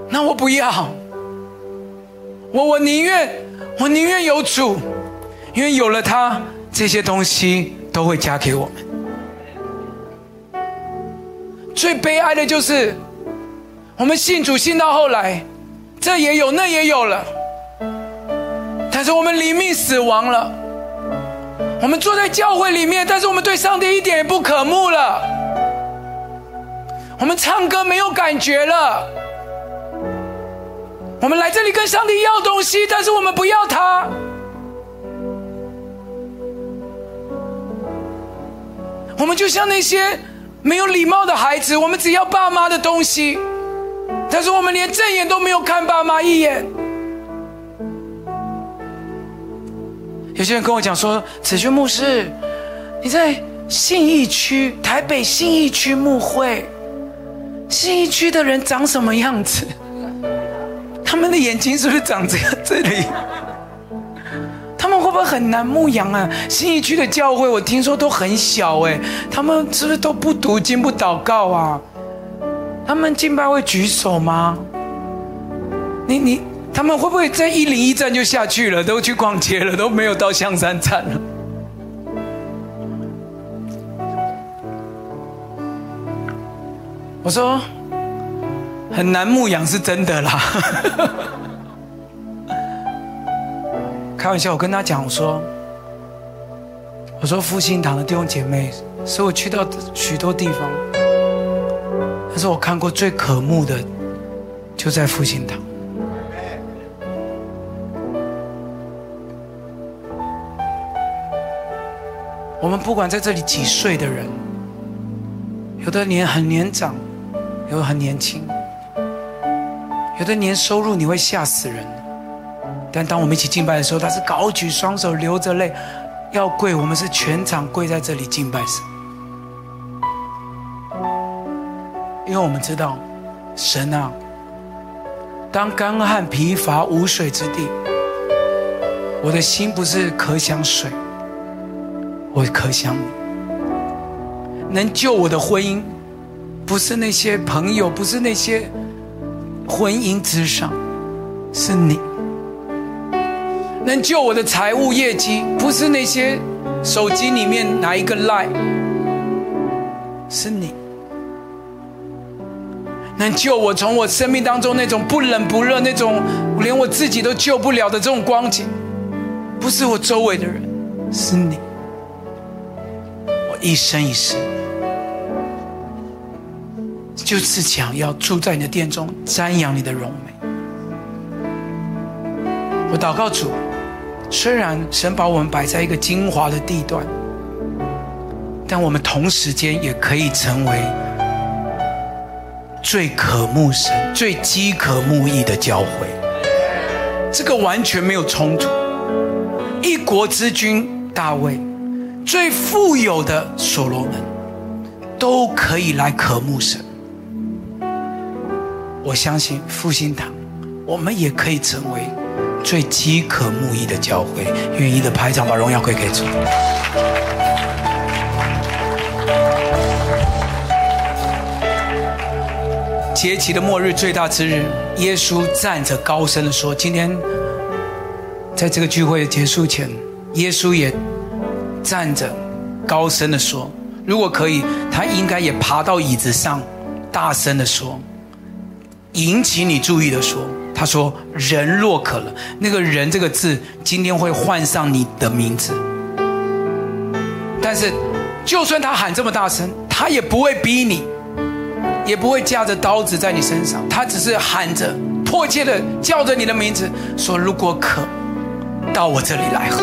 那我不要，我我宁愿我宁愿有主，因为有了他，这些东西都会加给我们。最悲哀的就是我们信主信到后来，这也有那也有了，但是我们临命死亡了，我们坐在教会里面，但是我们对上帝一点也不渴慕了，我们唱歌没有感觉了，我们来这里跟上帝要东西，但是我们不要他，我们就像那些没有礼貌的孩子，我们只要爸妈的东西，但是我们连正眼都没有看爸妈一眼。有些人跟我讲说，子轩牧师，你在信义区，台北信义区牧会，信义区的人长什么样子？他们的眼睛是不是长这样？这里他们会不会很难牧养啊？信义区的教会我听说都很小，哎，他们是不是都不读经不祷告啊？他们敬拜会举手吗？你你他们会不会在一零一站就下去了，都去逛街了，都没有到象山站了？我说很难牧养是真的啦。开玩笑，我跟他讲，我说我说复兴堂的弟兄姐妹，所以我去到许多地方，但是我看过最可慕的就在复兴堂。我们不管在这里几岁的人，有的年很年长，有的很年轻，有的年收入你会吓死人，但当我们一起敬拜的时候，他是高举双手流着泪要跪，我们是全场跪在这里敬拜神，因为我们知道，神啊，当干旱疲乏无水之地，我的心不是渴想水，我渴想你。能救我的婚姻，不是那些朋友，不是那些婚姻之上，是你。能救我的财务业绩，不是那些手机里面哪一个 line， 是你。能救我从我生命当中那种不冷不热，那种连我自己都救不了的这种光景，不是我周围的人，是你。我一生一世就是想要住在你的殿中，瞻仰你的荣美。我祷告主，虽然神把我们摆在一个精华的地段，但我们同时间也可以成为最渴慕神、最饥渴慕义的教会，这个完全没有冲突。一国之君大卫，最富有的所罗门，都可以来渴慕神。我相信复兴堂，我们也可以成为最饥渴慕义的教会。愿意的拍掌，把荣耀归给主。节期的末日，最大之日，耶稣站着高声地说，今天在这个聚会结束前，耶稣也站着高声地说，如果可以，他应该也爬到椅子上大声地说，引起你注意地说，他说，人若渴了，那个人这个字今天会换上你的名字，但是就算他喊这么大声，他也不会逼你，也不会架着刀子在你身上，他只是喊着迫切的叫着你的名字，说如果渴，到我这里来喝。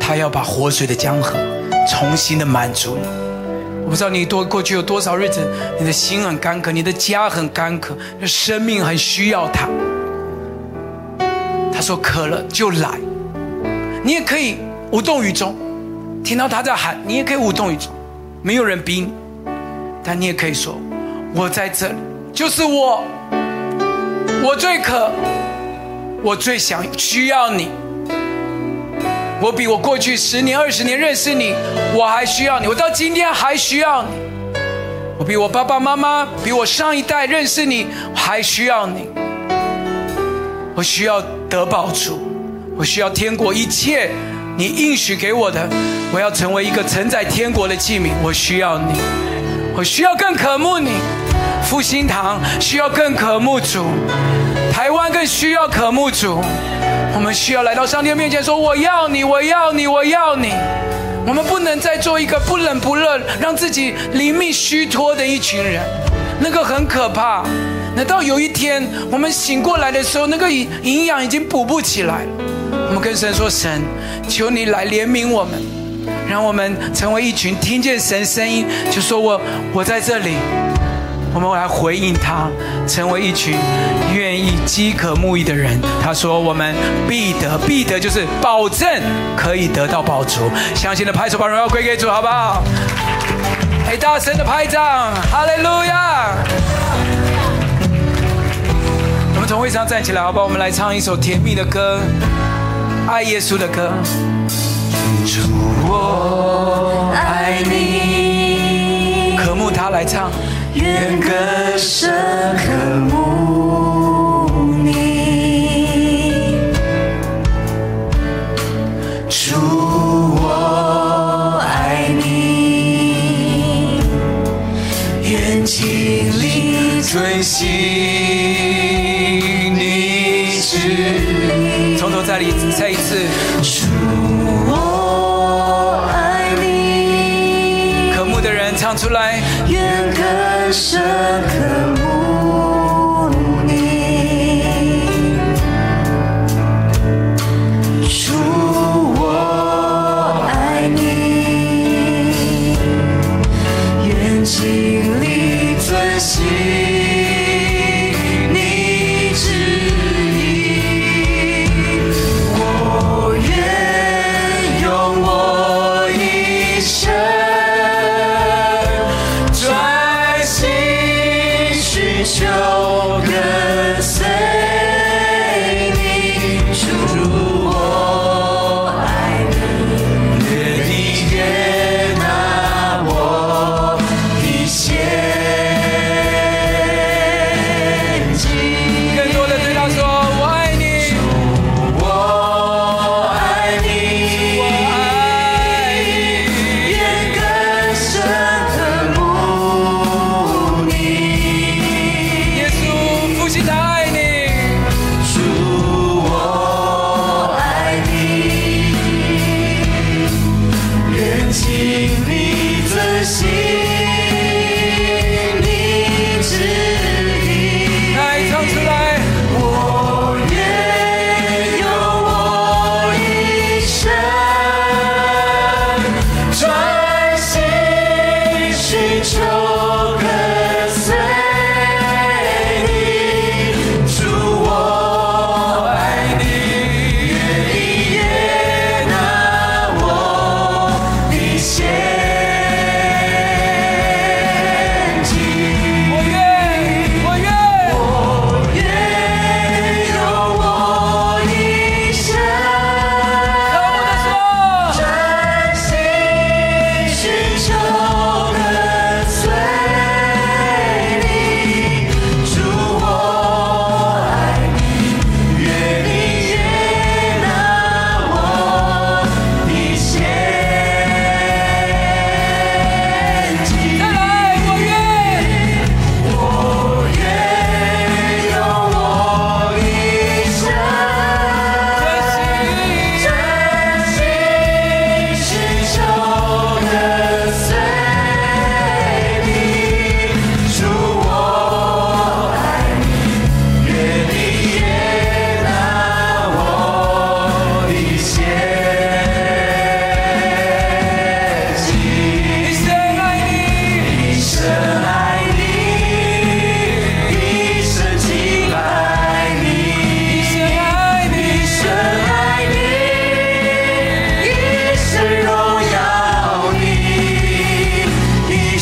他要把活水的江河重新的满足你。我不知道你多过去有多少日子，你的心很干渴，你的家很干渴，你的生命很需要他。他说渴了就来，你也可以无动于衷，听到他在喊，你也可以无动于衷，没有人逼你，但你也可以说，我在这里，就是我，我最渴，我最想需要你。我比我过去十年二十年认识你，我还需要你，我到今天还需要你。我比我爸爸妈妈，比我上一代认识你，还需要你。我需要得饱足，我需要天国一切你应许给我的，我要成为一个承载天国的器皿。我需要你，我需要更渴慕你。复兴堂需要更渴慕主，台湾更需要渴慕主。我们需要来到上帝面前说，我要你，我要你，我要你。我们不能再做一个不冷不热让自己灵命虚脱的一群人，那个很可怕。等到有一天我们醒过来的时候，那个营养已经补不起来了。我们跟神说，神，求你来怜悯我们，让我们成为一群听见神声音就说我我在这里，我们来回应他，成为一群愿意饥渴慕义的人。他说我们必得，必得就是保证可以得到饱足。相信的拍手，把荣耀归给主，好不好？哎，大声的拍掌，哈利路亚！我们从位置上站起来，好不好？我们来唱一首甜蜜的歌，爱耶稣的歌。主，我爱你，渴慕他，来唱。愿更深渴慕你，主，我爱你，愿经历遵行你旨意。从头再来再一次，主，我爱你。渴慕的人唱出来，愿更。深刻慕你，主，我爱你，愿经历遵行你旨意，我愿用我一生求跟随你，主，我爱你，愿你接纳我一切迹。更多的对他说，我爱你，主，我爱你，愿更深。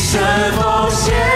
神奉献。